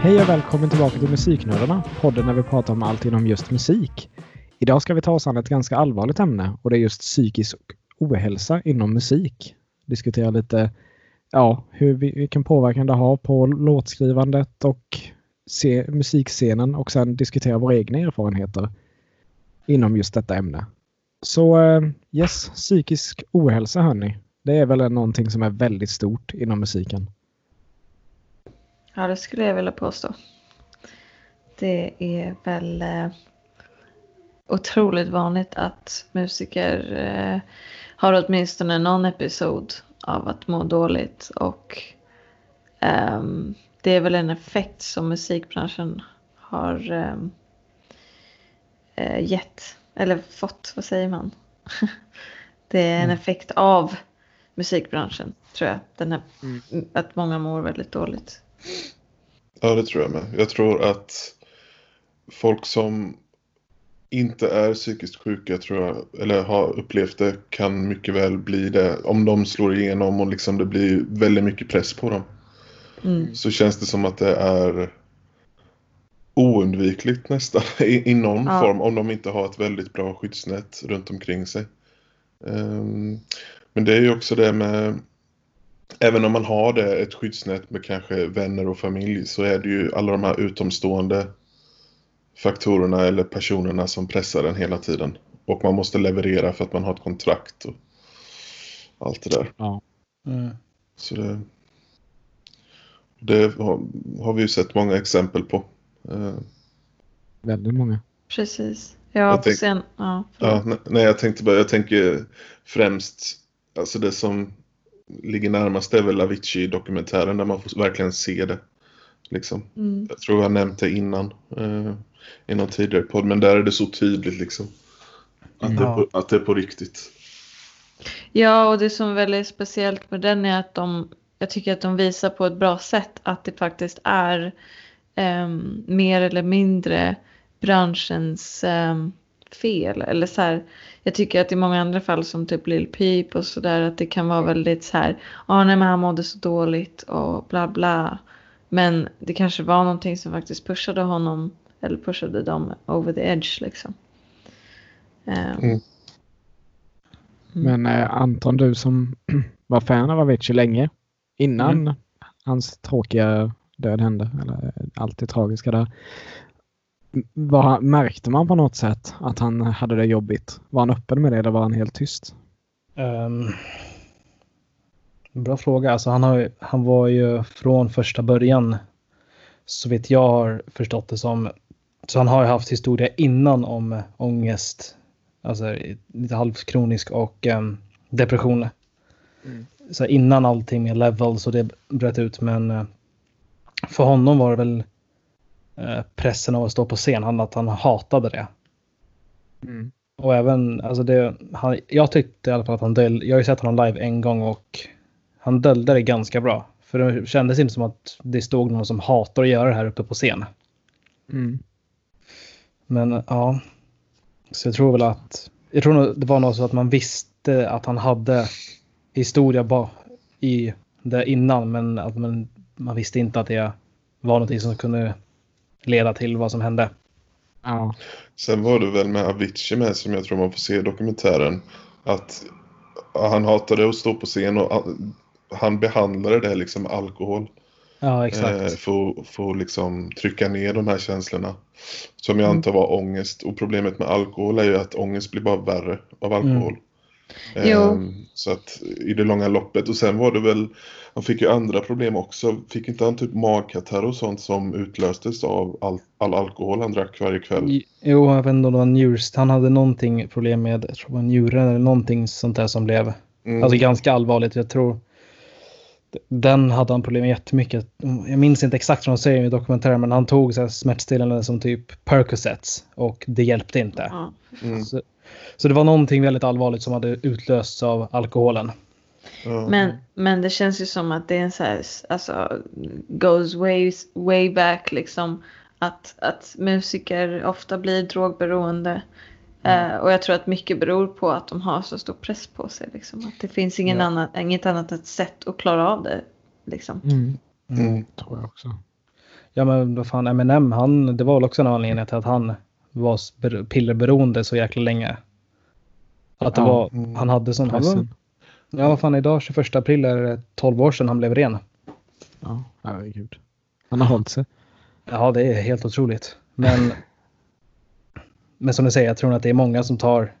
Hej och välkommen tillbaka till Musiknördarna, podden när vi pratar om allt inom just musik. Idag ska vi ta oss an ett ganska allvarligt ämne och det är just psykisk ohälsa inom musik. Diskutera lite hur vilken påverkan det har på låtskrivandet och musikscenen och sen diskutera våra egna erfarenheter inom just detta ämne. Så yes, psykisk ohälsa hörni, det är väl någonting som är väldigt stort inom musiken. Ja, det skulle jag vilja påstå. Det är väl otroligt vanligt att musiker har åtminstone någon episod av att må dåligt. Och det är väl en effekt som musikbranschen har gett. Eller fått, vad säger man? Det är en effekt av musikbranschen, tror jag. Att många mår väldigt dåligt. Ja, det tror jag med. Jag tror att folk som inte är psykiskt sjuka eller har upplevt det kan mycket väl bli det. Om de slår igenom och liksom det blir väldigt mycket press på dem. Mm. Så känns det som att det är oundvikligt nästan i någon form om de inte har ett väldigt bra skyddsnät runt omkring sig. Men det är ju också det med... Även om man har det, ett skyddsnät med kanske vänner och familj, så är det ju alla de här utomstående faktorerna eller personerna som pressar den hela tiden. Och man måste leverera för att man har ett kontrakt och allt det där. Ja. Mm. Så det har vi ju sett många exempel på. Väldigt många. Precis. Jag tänker främst, alltså det som ligger närmast är väl Avicii-dokumentären där man får verkligen se det liksom. Mm. Jag tror jag nämnt det innan i någon tidigare podd, men där är det så tydligt liksom att det är på riktigt. Ja, och det som är väldigt speciellt med den är att jag tycker att de visar på ett bra sätt att det faktiskt är mer eller mindre branschens fel, eller så här, jag tycker att i många andra fall som typ Lil Peep och sådär, att det kan vara väldigt så här, nej men han mådde så dåligt och bla bla, men det kanske var någonting som faktiskt pushade honom eller pushade dem over the edge liksom. Men Anton, du som var fan av Avicii länge innan hans tråkiga död hände, eller allt det tragiska där, märkte man på något sätt att han hade det jobbigt? Var han öppen med det eller var han helt tyst? Bra fråga. Alltså han var ju från första början, så vet jag har förstått det som, så han har ju haft historia innan om ångest, alltså lite halvkronisk och depression. Mm. Så innan allting med levels och det bröt ut, men för honom var det väl pressen av att stå på scen, att han hatade det. Mm. Och även, alltså jag tyckte i alla fall att jag har ju sett honom live en gång och han döljde det ganska bra. För det kändes inte som att det stod någon som hatar att göra det här uppe på scen. Mm. Men ja, så jag tror det var något så att man visste att han hade historia bara i det innan, men att man visste inte att det var någonting som kunde leda till vad som hände. Ja. Sen var det väl med Avicii med, som jag tror man får se i dokumentären, att han hatade att stå på scen och han behandlade det liksom alkohol. Ja, exakt. För att liksom trycka ner de här känslorna som jag antar var ångest. Och problemet med alkohol är ju att ångest blir bara värre av alkohol. Så att i det långa loppet. Och sen var det väl, han fick ju andra problem också. Fick inte han typ magkatarr och sånt som utlöstes av all alkohol han drack varje kväll? Jo, jag vet inte om det var njurst. Han hade någonting problem med, jag tror det var njuren eller någonting sånt där som blev alltså ganska allvarligt. Jag tror den hade han problem med jättemycket. Jag minns inte exakt vad de säger i dokumentären, men han tog så här smärtstillande som typ Percocets och det hjälpte inte. Mm. Så det var någonting väldigt allvarligt som hade utlösts av alkoholen. Mm. Men det känns ju som att det är en så här, alltså goes way back liksom, att musiker ofta blir drogberoende. Och jag tror att mycket beror på att de har så stor press på sig liksom, att det finns inget annat sätt att klara av det liksom. Tror jag också. Ja men vad fan, Eminem, han, det var väl också en anledning till att han var pillerberoende så jäkla länge. Att det var, han hade sån pressen. Ja vad fan, idag 21 april är det 12 år sedan han blev ren. Ja, herregud. Han har hållit sig. Ja, det är helt otroligt. Men men som du säger, jag tror att det är många som tar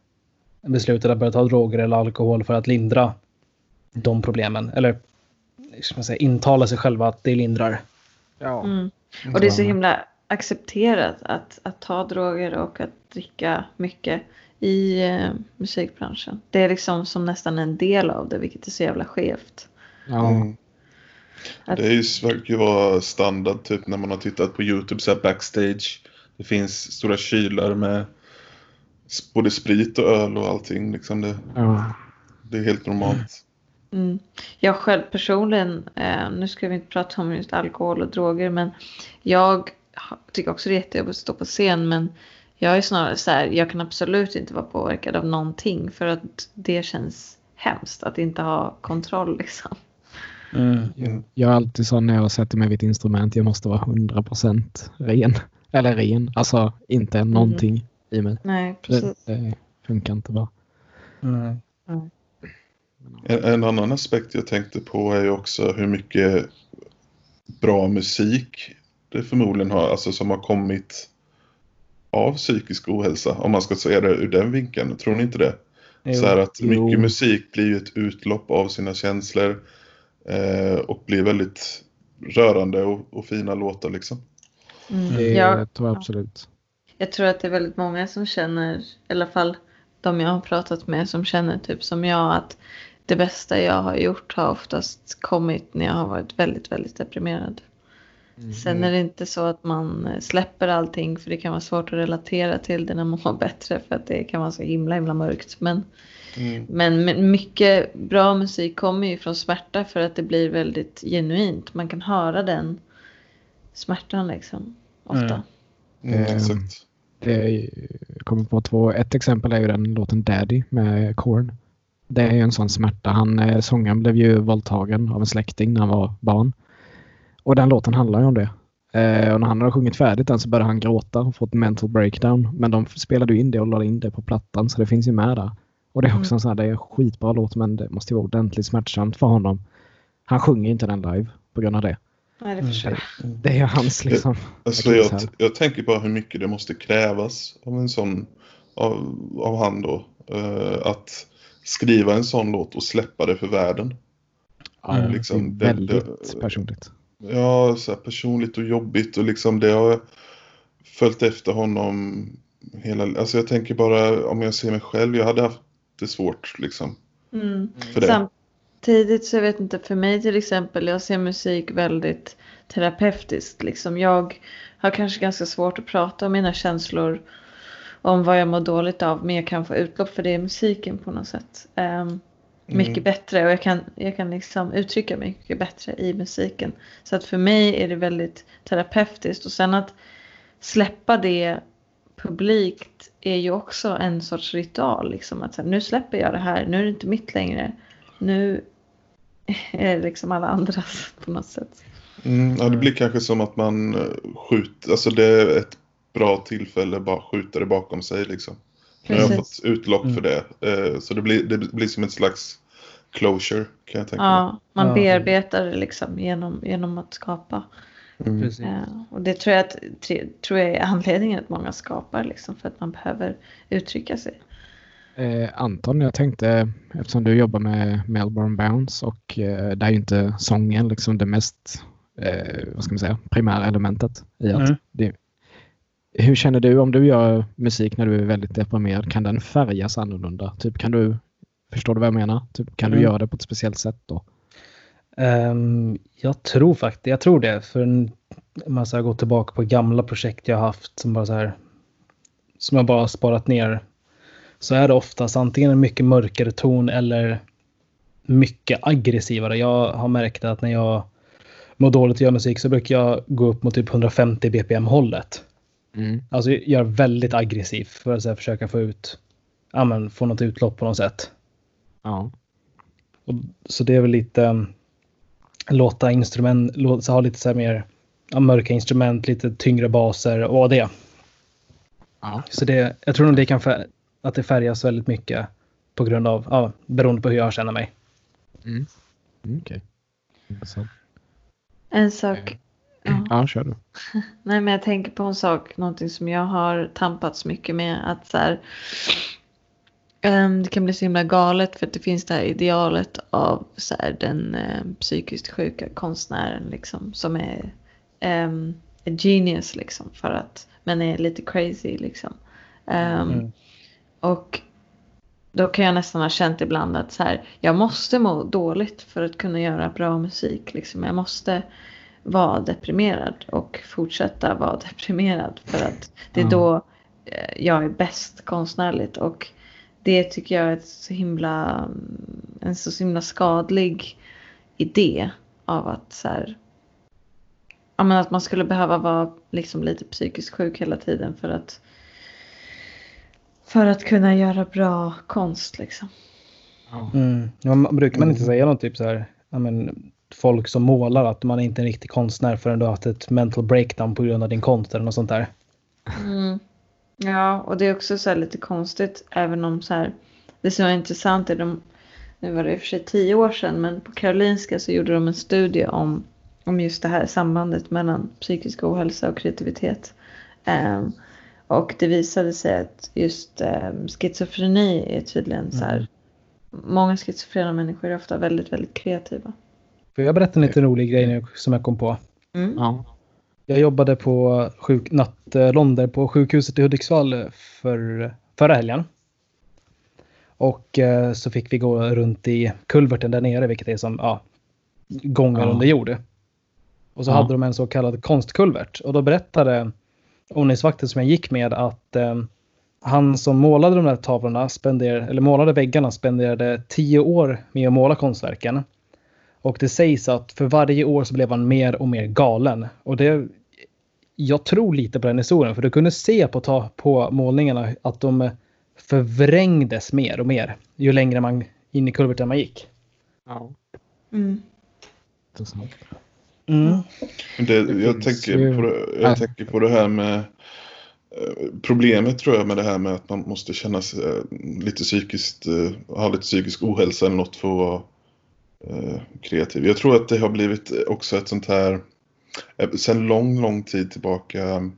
beslutet att börja ta droger eller alkohol för att lindra de problemen. Eller ska man säga, intala sig själva att det lindrar. Ja. Mm. Och det är så himla accepterat att ta droger och att dricka mycket i musikbranschen. Det är liksom som nästan en del av det, vilket är så jävla skevt. Ja. Mm. Det är ju verkar ju vara standard typ när man har tittat på YouTube så här backstage. Det finns stora kylar med både sprit och öl och allting liksom det. Ja. Det är helt normalt. Mm. Jag själv personligen, nu ska vi inte prata om just alkohol och droger, men jag tycker också det är jättejobbigt att stå på scen, men jag är snarare så här, jag kan absolut inte vara påverkad av någonting för att det känns hemskt att inte ha kontroll liksom. Mm. Jag är alltid så när jag sätter mig vid ett instrument, jag måste vara 100% ren. Eller ren, alltså inte någonting i mig. Nej, precis. Det funkar inte bra. Nej. Mm. En annan aspekt jag tänkte på är ju också hur mycket bra musik det förmodligen har, alltså som har kommit av psykisk ohälsa, om man ska säga det ur den vinkeln. Tror ni inte det? Jo. Så här att mycket musik blir ju ett utlopp av sina känslor och blir väldigt rörande och fina låtar liksom. Mm. Det tror jag absolut. Jag tror att det är väldigt många som känner, i alla fall de jag har pratat med, som känner typ som jag, att det bästa jag har gjort har oftast kommit när jag har varit väldigt, väldigt deprimerad. Mm. Sen är det inte så att man släpper allting, för det kan vara svårt att relatera till det när man mår bättre, för att det kan vara så himla, himla mörkt. Men mycket bra musik kommer ju från smärta, för att det blir väldigt genuint. Man kan höra den smärtan liksom, ofta. Mm. Exakt. Det kommer på två. Ett exempel är ju den låten Daddy med Korn. Det är ju en sån smärta. Sångaren blev ju våldtagen av en släkting när han var barn. Och den låten handlar ju om det. Och när han hade sjungit färdigt den så började han gråta och fått en mental breakdown. Men de spelade ju in det och lade in det på plattan, så det finns ju med där. Och det är också en sån här, det är en skitbra låt, men det måste ju vara ordentligt smärtsamt för honom. Han sjunger inte den live på grund av det. Nej, det försöker. Det är hans liksom. Alltså, jag tänker bara hur mycket det måste krävas av en sån av han då, att skriva en sån låt och släppa det för världen. Ja, liksom, det är väldigt personligt. Ja, så här personligt och jobbigt, och liksom det har följt efter honom hela, alltså jag tänker bara om jag ser mig själv, jag hade haft det svårt liksom. Mm. För det. Samtidigt så vet inte, för mig till exempel, jag ser musik väldigt terapeutiskt liksom. Jag har kanske ganska svårt att prata om mina känslor, om vad jag mår dåligt av, men jag kan få utlopp för det i musiken på något sätt. Mycket bättre, och jag kan liksom uttrycka mig mycket bättre i musiken. Så att för mig är det väldigt terapeutiskt, och sen att släppa det publikt är ju också en sorts ritual liksom, att så här, nu släpper jag det här, nu är det inte mitt längre, nu är det liksom alla andras på något sätt. Ja, det blir kanske som att man skjuter, alltså det är ett bra tillfälle bara skjuta det bakom sig liksom. Precis. Jag har fått utlopp för det. Så det blir som ett slags closure, kan jag tänka mig. Ja, man bearbetar det liksom genom att skapa. Mm. Och det tror jag är anledningen att många skapar liksom, för att man behöver uttrycka sig. Anton, jag tänkte, eftersom du jobbar med Melbourne Bounce, och det är ju inte sången liksom det mest vad ska man säga, primära elementet i att det. Hur känner du om du gör musik när du är väldigt deprimerad? Kan den färgas annorlunda? Typ, förstår du vad jag menar? Typ, kan du göra det på ett speciellt sätt då? Jag tror det. För om man så här går tillbaka på gamla projekt jag har haft som jag bara sparat ner, så är det oftast antingen en mycket mörkare ton eller mycket aggressivare. Jag har märkt att när jag mår dåligt och gör musik så brukar jag gå upp mot typ 150 bpm-hållet. Mm. Alltså jag är väldigt aggressiv för att så här, försöka få ut få något utlopp på något sätt. Ja. Och så det är väl lite ha lite så här mer mörka instrument, lite tyngre baser och det. Ja. Så det, jag tror nog det kan att det färgas väldigt mycket på grund av, ja, beroende på hur jag känner mig. Mm. Mm, okej. Okay. En sak. Ja, kör du. Nej, men jag tänker på en sak, någonting som jag har tampats mycket med, att så här, det kan bli så himla galet för att det finns det här idealet av så här, den psykiskt sjuka konstnären liksom, som är a genius liksom, för att, men är lite crazy liksom. Och då kan jag nästan ha känt ibland att så här, jag måste må dåligt för att kunna göra bra musik liksom. Jag måste vara deprimerad och fortsätta vara deprimerad för att det är då jag är bäst konstnärligt, och det tycker jag är en så himla skadlig idé av att så här, ja, men att man skulle behöva vara liksom lite psykiskt sjuk hela tiden för att kunna göra bra konst liksom. Brukar man inte säga någon typ så här, ja, men folk som målar att man är inte en riktig konstnär förrän du har haft ett mental breakdown på grund av din konst eller något sånt där. Ja, och det är också så här lite konstigt, även om så här, det som är intressant är nu var det i och för sig 10 år sedan, men på Karolinska så gjorde de en studie om just det här sambandet mellan psykisk ohälsa och kreativitet. Och det visade sig att just schizofreni är tydligen så här, många schizofrena människor är ofta väldigt, väldigt kreativa. Jag berättar en liten rolig grej nu som jag kom på. Jag jobbade på nattlonder på sjukhuset i Hudiksvall förra helgen. Och så fick vi gå runt i kulverten där nere, vilket är som gångar under jord. Och så hade de en så kallad konstkulvert. Och då berättade ordningsvakten som jag gick med att han som målade de där tavlorna målade väggarna spenderade 10 år med att måla konstverken. Och det sägs att för varje år så blev han mer och mer galen. Och jag tror lite på den historien. För du kunde se på målningarna att de förvrängdes mer och mer ju längre man in i kulverten man gick. Ja. Mm. Jag tänker på det här med problemet, tror jag, med det här med att man måste känna sig lite psykiskt, ha lite psykisk ohälsa eller något för att vara kreativ. Jag tror att det har blivit också ett sånt här sen lång, lång tid tillbaka,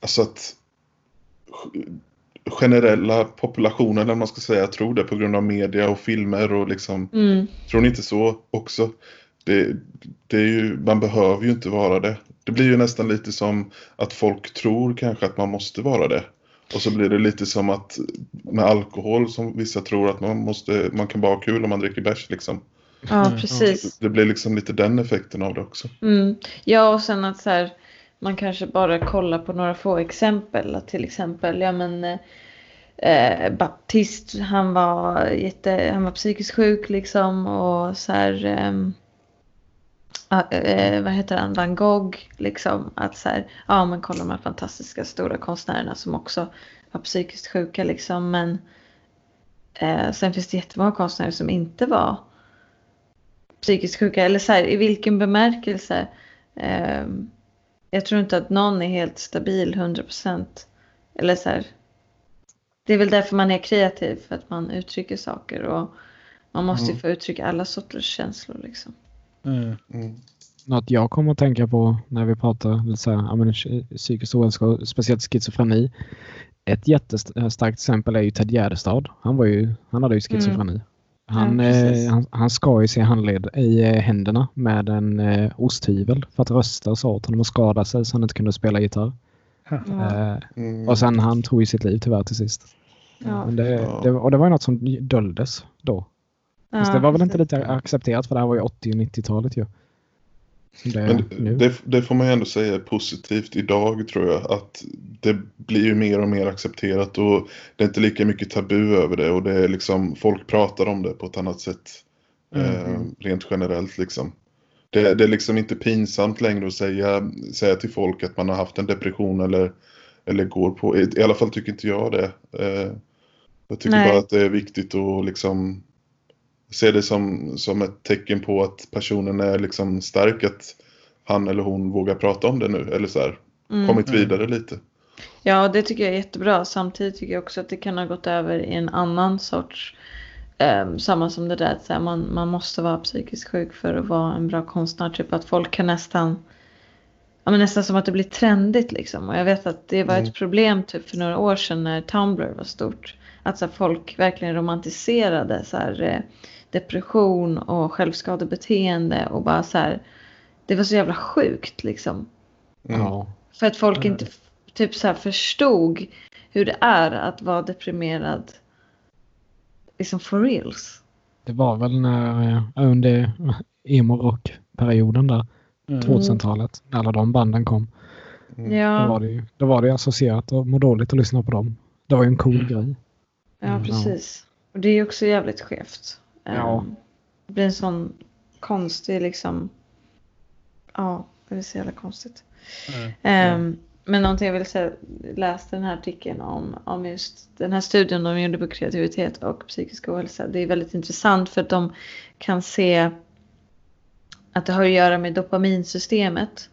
alltså att generella populationen, eller man ska säga, jag tror det på grund av media och filmer och liksom, tror ni inte så också? Det är ju, man behöver ju inte vara det. Det blir ju nästan lite som att folk tror kanske att man måste vara det. Och så blir det lite som att med alkohol, som vissa tror att man kan bara ha kul om man dricker bärs liksom. Ja, precis. Det blir liksom lite den effekten av det också. Ja, och sen att så här, man kanske bara kollar på några få exempel. Att till exempel, ja men Baptist, han var psykiskt sjuk liksom, och så här vad heter han? Van Gogh liksom, att så här, ja men kolla de här fantastiska stora konstnärerna som också var psykiskt sjuka liksom, men sen finns det jättemånga konstnärer som inte var psykiskt sjuka, eller så här, i vilken bemärkelse? Jag tror inte att någon är helt stabil 100%, eller så här, det är väl därför man är kreativ, för att man uttrycker saker, och man måste ju få uttrycka alla sorters känslor liksom. Något jag kommer att tänka på när vi pratar så här, psykisk ohälsa, speciellt schizofreni. Ett jättestarkt exempel är ju Ted Gärdestad. Han hade ju schizofreni. Han skar i sig händerna med en osthyvel för att rösta, så att han skadade sig så han inte kunde spela gitarr. Och sen han tog i sitt liv tyvärr till sist. Men det var ju något som döljdes då. Fast det var väl inte lite accepterat, för det här var ju 80- och 90-talet ju. Det får man ju ändå säga är positivt idag, tror jag, att det blir ju mer och mer accepterat, och det är inte lika mycket tabu över det, och det är liksom, folk pratar om det på ett annat sätt rent generellt liksom. Det är liksom inte pinsamt längre att säga till folk att man har haft en depression eller går på, i alla fall tycker inte jag det. Jag tycker bara att det är viktigt att liksom se det som ett tecken på att personen är liksom stark, att han eller hon vågar prata om det nu. Eller så här, kommit vidare lite. Ja, det tycker jag är jättebra. Samtidigt tycker jag också att det kan ha gått över i en annan sorts... samma som det där att så här, man måste vara psykiskt sjuk för att vara en bra konstnär. Typ att folk kan nästan... Ja, men nästan som att det blir trendigt liksom. Och jag vet att det var ett problem typ för några år sedan när Tumblr var stort. Att så här, folk verkligen romantiserade så här, depression och självskadebeteende. Och bara så här... Det var så jävla sjukt liksom. Ja. För att folk inte typ så här förstod hur det är att vara deprimerad liksom for reals. Det var väl när, under emo-rock-perioden där, 2000-talet, när alla de banden kom. Ja. Då var det associerat och må dåligt att lyssna på dem. Det var ju en cool grej. Ja, precis. Och det är ju också jävligt skevt. Ja. Det blir en sån konstig liksom... Ja, det är så jävla konstigt. Men någonting jag vill säga, läste den här artikeln om just den här studien de gjorde på kreativitet och psykisk ohälsa. Det är väldigt intressant för att de kan se att det har att göra med dopaminsystemet.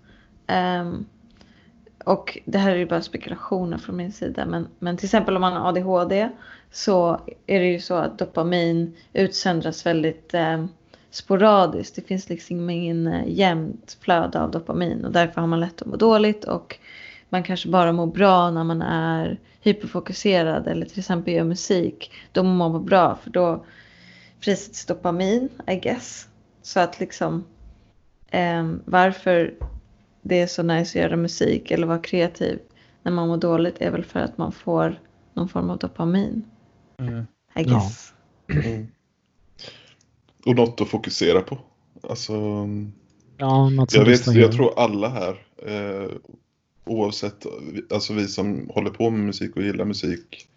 Och det här är ju bara spekulationer från min sida. Men till exempel om man har ADHD så är det ju så att dopamin utsöndras väldigt... sporadiskt. Det finns liksom ingen jämnt flöde av dopamin och därför har man lätt att må dåligt och man kanske bara mår bra när man är hyperfokuserad eller till exempel gör musik. Då mår man bra för då frisätts dopamin, I guess. Så att liksom varför det är så nice att göra musik eller vara kreativ när man mår dåligt är väl för att man får någon form av dopamin. I guess. Ja. Och något att fokusera på. Alltså, ja, jag tror alla här, oavsett, alltså vi som håller på med musik och gillar musik,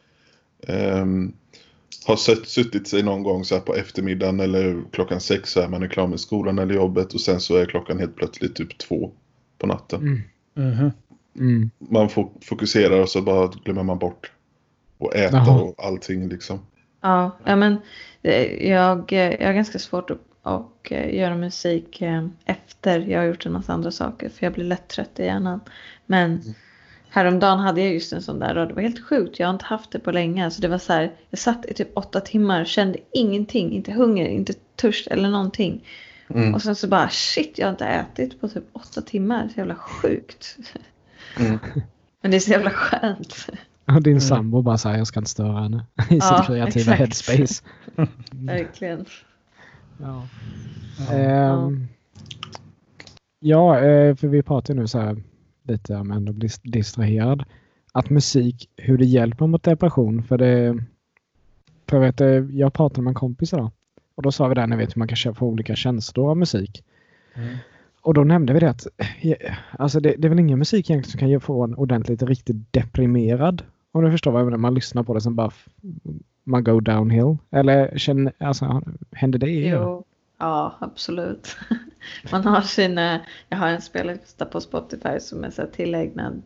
har suttit sig någon gång så här på eftermiddagen eller klockan 6 så är man klar med skolan eller jobbet och sen så är klockan helt plötsligt typ 2 på natten. Man fokuserar och så bara glömmer man bort och äta och allting liksom. Ja, men jag har ganska svårt att göra musik efter jag har gjort en massa andra saker. För jag blir lätt trött i hjärnan. Men häromdagen hade jag just en sån där och det var helt sjukt. Jag har inte haft det på länge. Så det var så här, jag satt i typ 8 timmar, kände ingenting. Inte hunger, inte törst eller någonting. Och sen så bara, shit, jag har inte ätit på typ 8 timmar. Så jävla sjukt. Men det är så jävla skönt. Och din sambo bara säger jag ska inte störa henne i sitt kreativa headspace. Verkligen. För vi pratar nu så här lite om ändå bli distraherad. Att musik, hur det hjälper mot depression. Jag pratade med en kompis idag. Och då sa vi där, ni vet hur man kan få olika känslor av musik. Och då nämnde vi det att alltså det är väl ingen musik egentligen som kan få en ordentligt riktigt deprimerad. Om du förstår vad jag menar, man lyssnar på det som bara man go downhill. Eller känner, alltså, händer det? Jo, ja, absolut. Man har jag har en spellista på Spotify som är så tillägnad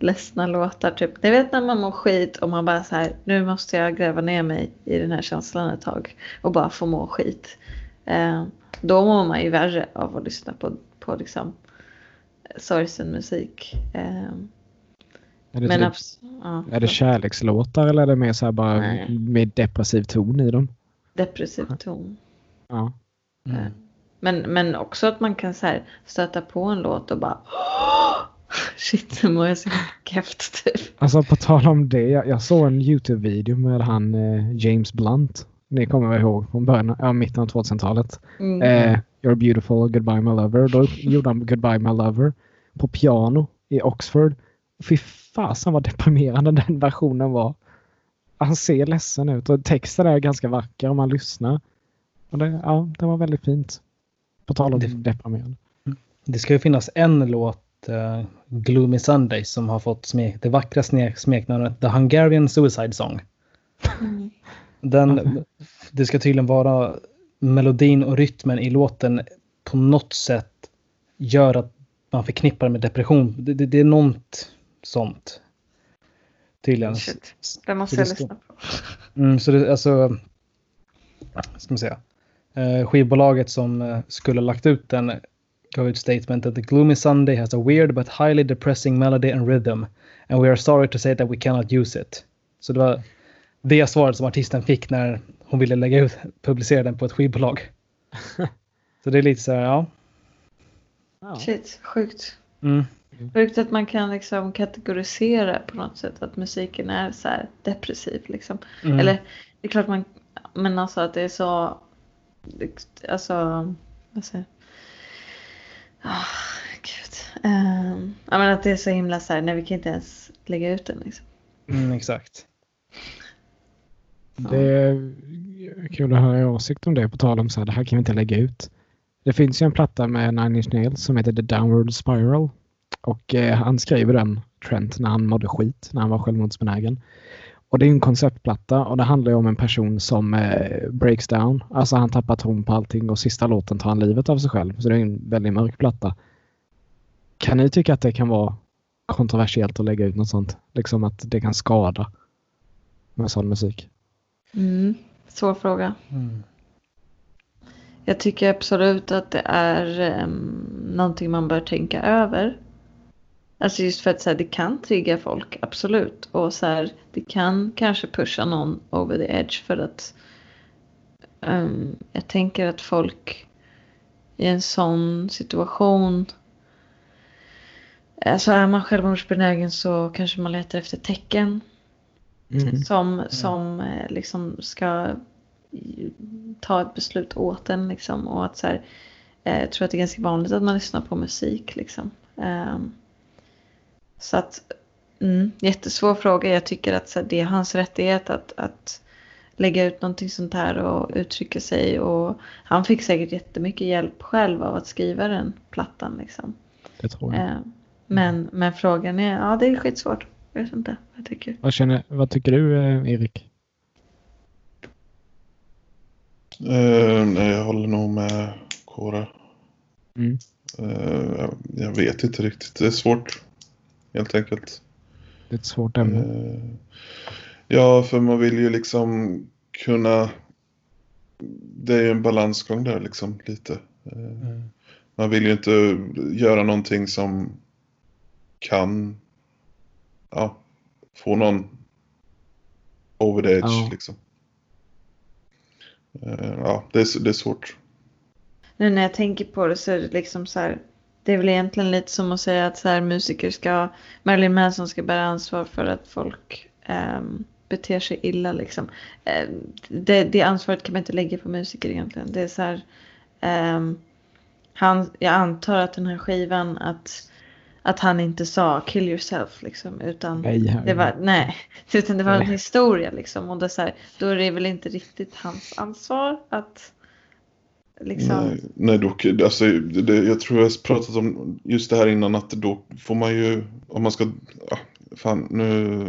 ledsna låtar typ. Ni vet när man mår skit och man bara så här, nu måste jag gräva ner mig i den här känslan ett tag och bara få må skit. Då mår man ju värre av att lyssna på liksom sorgsen musik. Är det kärlekslåtar eller är det mer så här bara med depressiv ton i dem? Depressiv ton. Ja. Men också att man kan så här stöta på en låt och bara shit, nu mår jag så keft typ. Alltså på tal om det, jag såg en YouTube-video med han James Blunt. Ni kommer väl ihåg från mitten av 2000-talet. You're beautiful, goodbye my lover. Då gjorde han Goodbye my lover på piano i Oxford. Fy fasen vad deprimerande den versionen var. Han ser ledsen ut och texten är ganska vacker om man lyssnar. Och det var väldigt fint. På tal om deprimerande. Det ska ju finnas en låt, Gloomy Sunday, som har fått det vackra smeknamnet The Hungarian Suicide Song. Det ska tydligen vara melodin och rytmen i låten på något sätt gör att man förknippar med depression. Det är något sånt. Tydligen. Shit. Det måste jag lyssna på. Så det, alltså, ska man säga, skivbolaget som skulle ha lagt ut den Covered statement that the Gloomy Sunday has a weird but highly depressing melody and rhythm, and we are sorry to say that we cannot use it. Så det var det svaret som artisten fick när hon ville lägga ut, publicera den på ett skivbolag. Så det är lite så här, ja. Shit, sjukt. Mm. Sjukt att man kan liksom kategorisera på något sätt att musiken är så här depressiv liksom. Mm. Eller det är klart man, men alltså att det är så, alltså vad säger jag? Oh, gud. Jag menar att det är så himla så här, nej, vi kan inte ens lägga ut den liksom. Mm, exakt. Det är kul att höra åsikt om det, på tal om så här, det här kan vi inte lägga ut. Det finns ju en platta med Nine Inch Nails som heter The Downward Spiral, och han skriver den, Trent, när han mådde skit, när han var självmordsbenägen. Och det är en konceptplatta, och det handlar ju om en person som breaks down. Alltså han tappar tron på allting, och sista låten tar han livet av sig själv. Så det är en väldigt mörk platta. Kan ni tycka att det kan vara kontroversiellt att lägga ut något sånt? Liksom att det kan skada med sån musik? Mm, svår fråga. Mm. Jag tycker absolut att det är någonting man bör tänka över. Alltså just för att så här, det kan trigga folk, absolut. Och så här, det kan kanske pusha någon over the edge, för att jag tänker att folk i en sån situation, alltså är man självmordsbenägen så kanske man letar efter tecken som liksom ska ta ett beslut åt en liksom. Och att så här, jag tror att det är ganska vanligt att man lyssnar på musik liksom. Så att, jättesvår fråga. Jag tycker att så här, det är hans rättighet att lägga ut någonting sånt här och uttrycka sig. Och han fick säkert jättemycket hjälp själv av att skriva den plattan liksom. Det tror jag. Men frågan är, ja, det är skitsvårt. Jag vet inte, jag tycker. Vad tycker du, Erik? Jag håller nog med Kåre. Jag vet inte riktigt, det är svårt. Helt enkelt. Det är ett svårt ämne. Ja, för man vill ju liksom kunna... Det är ju en balansgång där liksom, lite. Man vill ju inte göra någonting som kan få någon over the edge liksom. Ja, det är svårt. Nu när jag tänker på det så är det liksom så här... Det är väl egentligen lite som att säga att så här, musiker ska, Marilyn Manson ska bära ansvar för att folk beter sig illa liksom. Det ansvaret kan man inte lägga på musiker egentligen. Det är så här, jag antar att den här skivan, att han inte sa kill yourself liksom, utan det var en historia liksom, och det är så här, då är det väl inte riktigt hans ansvar att liksom. Nej dock, alltså, jag tror jag har pratat om just det här innan, att då får man ju, om man ska, fan nu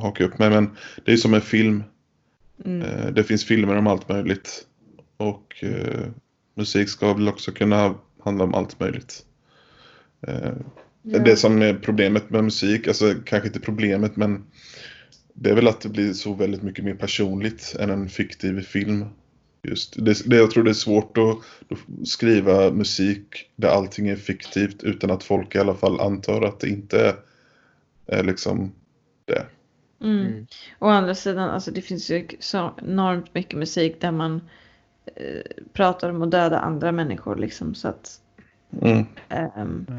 hakar jag upp mig, men det är som en film. Det finns filmer om allt möjligt, och musik ska väl också kunna handla om allt möjligt. Det som är problemet med musik, alltså kanske inte problemet, men det är väl att det blir så väldigt mycket mer personligt än en fiktiv film. Just det, jag tror det är svårt att skriva musik där allting är fiktivt, utan att folk i alla fall antar att det inte är liksom det. Å andra sidan, alltså det finns ju så enormt mycket musik där man pratar om att döda andra människor liksom, så att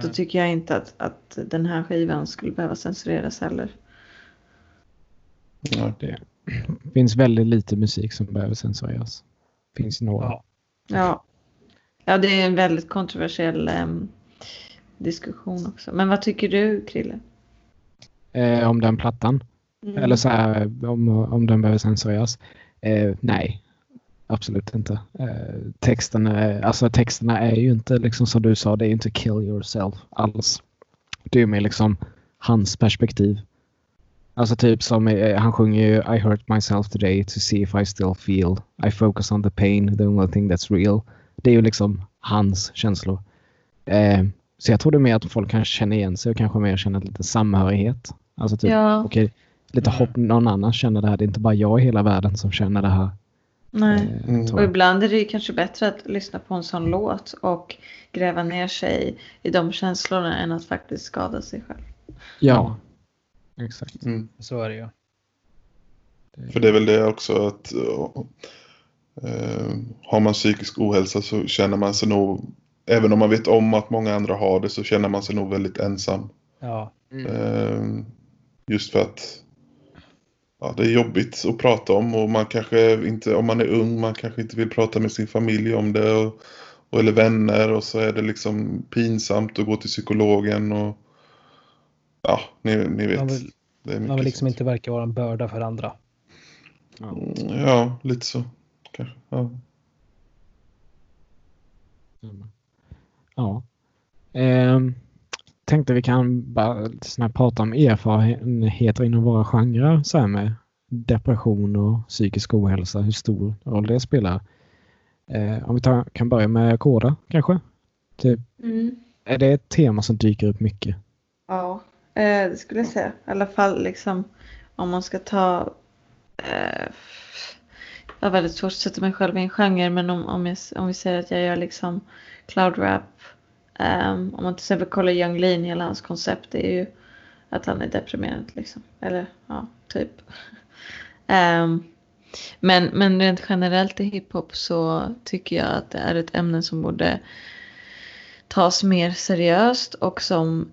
då tycker jag inte att den här skivan skulle behöva censureras heller. Ja, det finns väldigt lite musik som behöver censureras. Finns några. Ja, det är en väldigt kontroversiell diskussion också. Men vad tycker du, Krille? Om den plattan? Eller så här, om den behöver censureras? Nej, absolut inte. Texterna är ju inte, liksom som du sa, det är inte kill yourself alls. Det är mer liksom hans perspektiv. Alltså typ som, han sjunger ju I hurt myself today to see if I still feel. I focus on the pain, the only thing that's real. Det är ju liksom hans känslor. Så jag tror det är mer att folk kanske känner igen sig, och kanske mer känner lite samhörighet. Alltså typ, okej, lite hopp någon annan känner det här. Det är inte bara jag i hela världen som känner det här. Nej. Och ibland är det kanske bättre att lyssna på en sån låt och gräva ner sig i de känslorna än att faktiskt skada sig själv. Ja, exakt. Så är det ju. För det är väl det också att har man psykisk ohälsa så känner man sig nog, även om man vet om att många andra har det, så känner man sig nog väldigt ensam. Ja. Just för att det är jobbigt att prata om, och man kanske inte, om man är ung, man kanske inte vill prata med sin familj om det och eller vänner, och så är det liksom pinsamt att gå till psykologen och ja, ni vet. Man vill liksom inte verka vara en börda för andra. Ja, lite så kanske. Ja. Tänkte vi kan bara snabbt prata om erfarenheter inom våra genrer så här med depression och psykisk ohälsa, hur stor roll det spelar. Om vi kan börja med Koda kanske. Typ. Är det ett tema som dyker upp mycket? Ja, det skulle jag säga. I alla fall liksom, om man ska ta... det är väldigt svårt att sätta mig själv i en genre, men om vi säger att jag gör liksom cloud rap. Om man till exempel kollar Younglin, hela hans koncept är ju att han är deprimerad liksom, eller ja, typ. Men rent generellt i hiphop så tycker jag att det är ett ämne som borde tas mer seriöst och som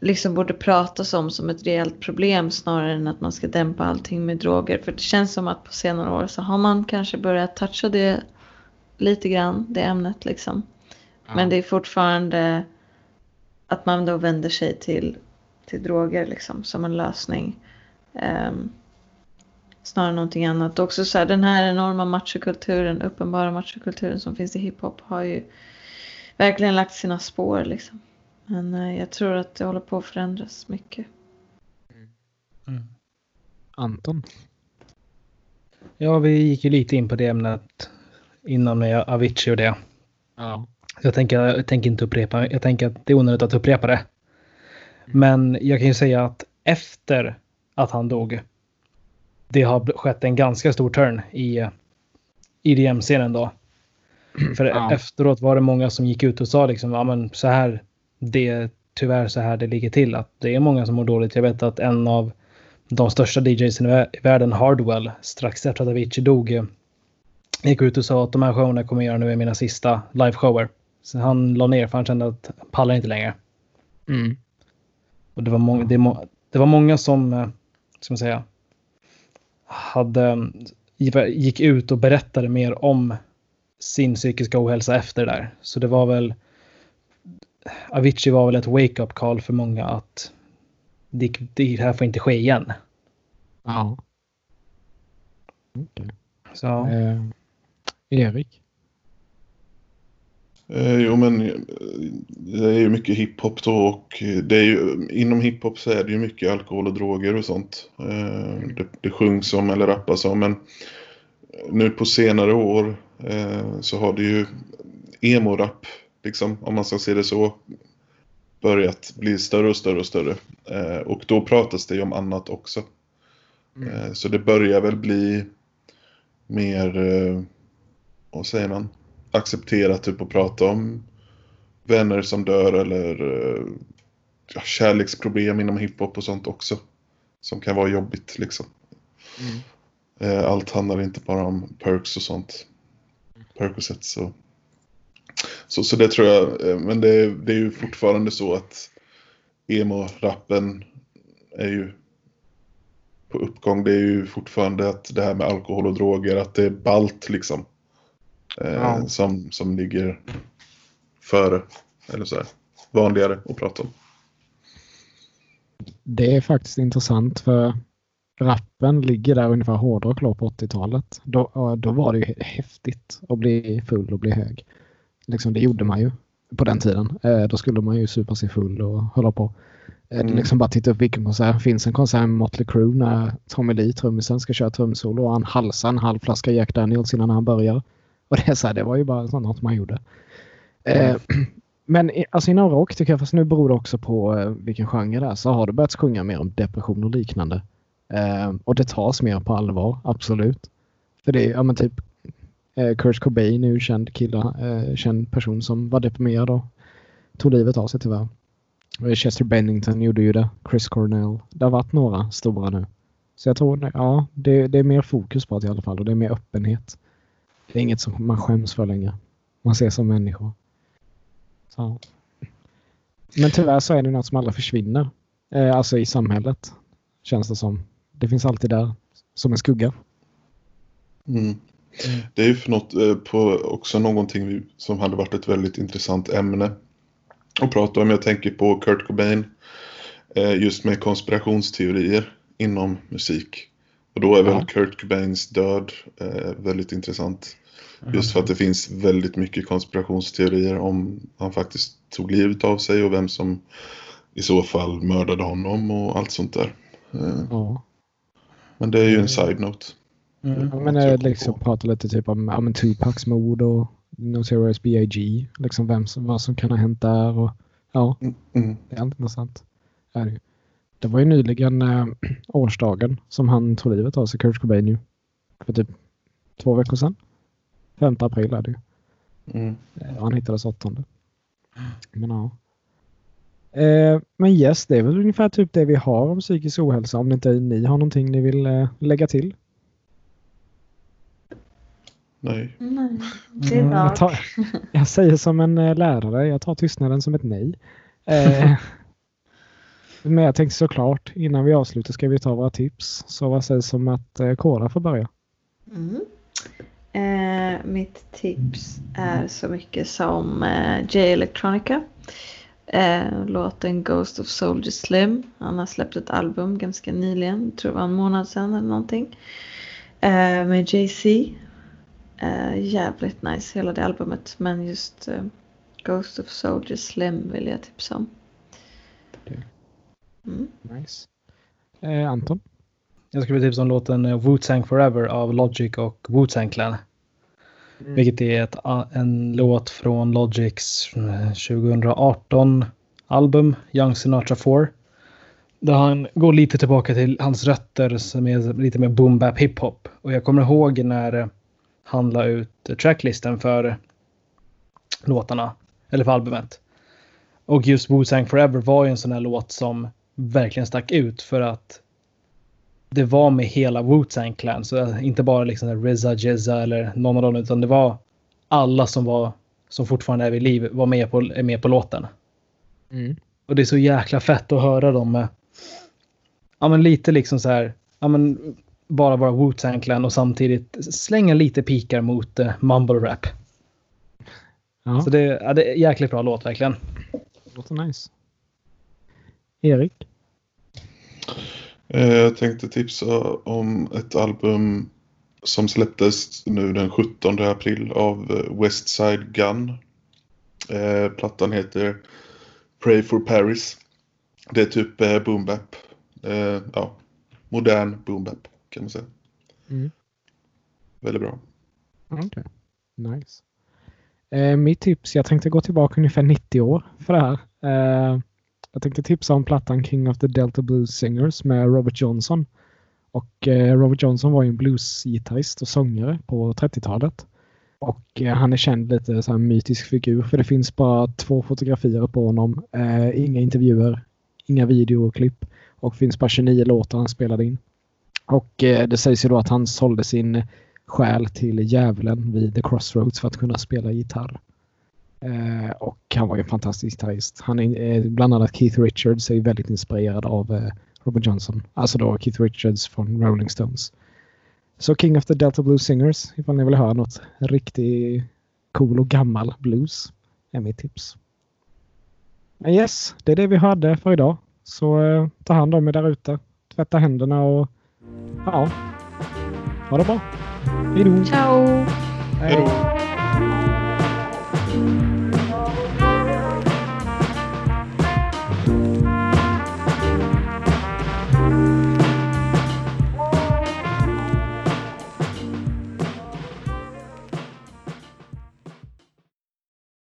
liksom borde pratas om som ett reellt problem snarare än att man ska dämpa allting med droger, för det känns som att på senare år så har man kanske börjat toucha det lite grann, det ämnet liksom. Men det är fortfarande att man då vänder sig till droger liksom, som en lösning. Snarare någonting annat. Och också så här, den här enorma machokulturen, uppenbara machokulturen som finns i hiphop har ju verkligen lagt sina spår liksom. Men jag tror att det håller på att förändras mycket. Anton? Ja, vi gick ju lite in på det ämnet innan med Avicii och det. Ja. Jag tänker inte upprepa. Jag tänker att det är onödigt att upprepa det. Men jag kan ju säga att efter att han dog, det har skett en ganska stor turn i EDM-scenen då. För efteråt var det många som gick ut och sa liksom, ja men så här, det är tyvärr så här det ligger till. Att det är många som mår dåligt. Jag vet att en av de största DJs i världen, Hardwell, strax efter att Avicii dog, gick ut och sa att de här showerna kommer jag göra nu är mina sista live-shower. Så han la ner för han kände att han pallar inte längre. Och det var många som man säga, gick ut och berättade mer om sin psykiska ohälsa efter det där. Så det var väl, Avicii var väl ett wake-up call för många att det här får inte ske igen. Ja. Okej. Så. Erik? Jo men det är ju mycket hiphop då, och det är ju, inom hiphop så är det ju mycket alkohol och droger och sånt. Det sjungs om eller rappas om, men nu på senare år så har det ju emo-rap liksom, om man ska se det så, börjat bli större och större och större. Och då pratas det ju om annat också. Så det börjar väl bli mer, vad säger man, acceptera typ att prata om vänner som dör eller kärleksproblem inom hiphop och sånt också, som kan vara jobbigt liksom. Allt handlar inte bara om perks och sånt, percocets, så det tror jag. Men det är ju fortfarande så att emo-rappen är ju på uppgång. Det är ju fortfarande att det här med alkohol och droger, att det är ballt liksom, som ligger före, eller så här, vanligare att prata om. Det är faktiskt intressant, för rappen ligger där ungefär hårdrock på 80-talet. Då var det ju häftigt att bli full och bli hög liksom, det gjorde man ju på den tiden. Då skulle man ju supa sig full och hålla på. Det liksom bara titta upp vilken konsert. Finns en konsert med Motley Crue när Tommy Lee, trummisen, ska köra trumsolo och han halsar en halv flaska Jack Daniels innan han börjar. Och det är så här, det var ju bara sånt något man gjorde. Men alltså inom rock tycker jag, fast nu beror det också på vilken genre det är, så har det börjat sjunga mer om depression och liknande. Och det tas mer på allvar, absolut. efter det, ja men typ Kurt Cobain, nu känd kille, känd person som var deprimerad och tog livet av sig tyvärr. Chester Bennington gjorde ju det, Chris Cornell. Det har varit några stora nu. Så jag tror, ja, det är mer fokus på det i alla fall, och det är mer öppenhet. Det är inget som man skäms för längre. Man ses som människor. Så. Men tyvärr så är det något som alla försvinner. Alltså i samhället, känns det som. Det finns alltid där, som en skugga. Mm. Det är ju för något, på också någonting som hade varit ett väldigt intressant ämne att prata om. Jag tänker på Kurt Cobain, just med konspirationsteorier inom musik. Och då är väl Kurt Cobains död väldigt intressant. Just för att det finns väldigt mycket konspirationsteorier om han faktiskt tog livet av sig och vem som i så fall mördade honom och allt sånt där. Men det är ju en side-note. Ja, men jag liksom pratar lite typ om Tupacs mord och Notorious B.I.G. Liksom vad som kan ha hänt där. Och, ja, det är intressant. Det var ju nyligen årsdagen som han tog livet av sig, Kurt Cobain ju. För typ 2 veckor sedan. 5 april är det ju. Han hittades 8. Men ja. Men yes, det är väl ungefär typ det vi har om psykisk ohälsa. Om inte ni har någonting ni vill lägga till. Nej. Det var... jag säger som en lärare, jag tar tystnaden som ett nej. Men jag tänkte såklart, innan vi avslutar ska vi ta våra tips. Så vad sägs om att Kora får börja? Mitt tips är så mycket som Jay Electronica. Låten Ghost of Soldiers Slim. Han har släppt ett album ganska nyligen, tror jag var en månad sedan eller någonting. Med Jay-Z. Jävligt nice hela det albumet, men just Ghost of Soldiers Slim vill jag tipsa om. Nice. Anton? Jag skulle tipsa om låten Wu-Tang Forever av Logic och Wu-Tang Clan. Vilket är en låt från Logics 2018 album Young Sinatra 4. Där han går lite tillbaka till hans rötter som är lite mer boom bap hiphop. Och jag kommer ihåg när han la ut tracklisten för låtarna eller för albumet. Och just Wu-Tang Forever var ju en sån här låt som verkligen stack ut för att det var med hela Wu-Tang Clan. Så inte bara liksom RZA, Jizza eller någon av dem, utan det var alla som fortfarande är vid liv var med på låten. Och det är så jäkla fett att höra dem. Ja men lite liksom så här, ja men bara vara Wu-Tang Clan och samtidigt slänga lite pikar mot mumble rap. Så det är jäkligt bra låt verkligen. Låter nice. Erik? Jag tänkte tipsa om ett album som släpptes nu den 17 april av Westside Gunn. Plattan heter Pray for Paris. Det är typ boom bap. Modern boom bap kan man säga. Väldigt bra. Okay. Nice. Mitt tips, jag tänkte gå tillbaka ungefär 90 år för det här. Jag tänkte tipsa om plattan King of the Delta Blues Singers med Robert Johnson. Och Robert Johnson var ju en bluesgitarrist och sångare på 30-talet. Och han är känd lite så här mytisk figur, för det finns bara 2 fotografier på honom. Inga intervjuer, inga videoklipp, och finns bara 29 låtar han spelade in. Och det sägs ju då att han sålde sin själ till djävulen vid The Crossroads för att kunna spela gitarr. Och han var ju en fantastisk gitarrist. Han är, bland annat Keith Richards är väldigt inspirerad av Robert Johnson. Alltså då Keith Richards från Rolling Stones. Så King of the Delta Blues Singers, ifall ni vill höra något riktigt cool och gammal blues, är mitt tips. Men yes, det är det vi hade för idag. Så ta hand om er där ute. Tvätta händerna och ha det bra. Hej då. Ciao. Hej då.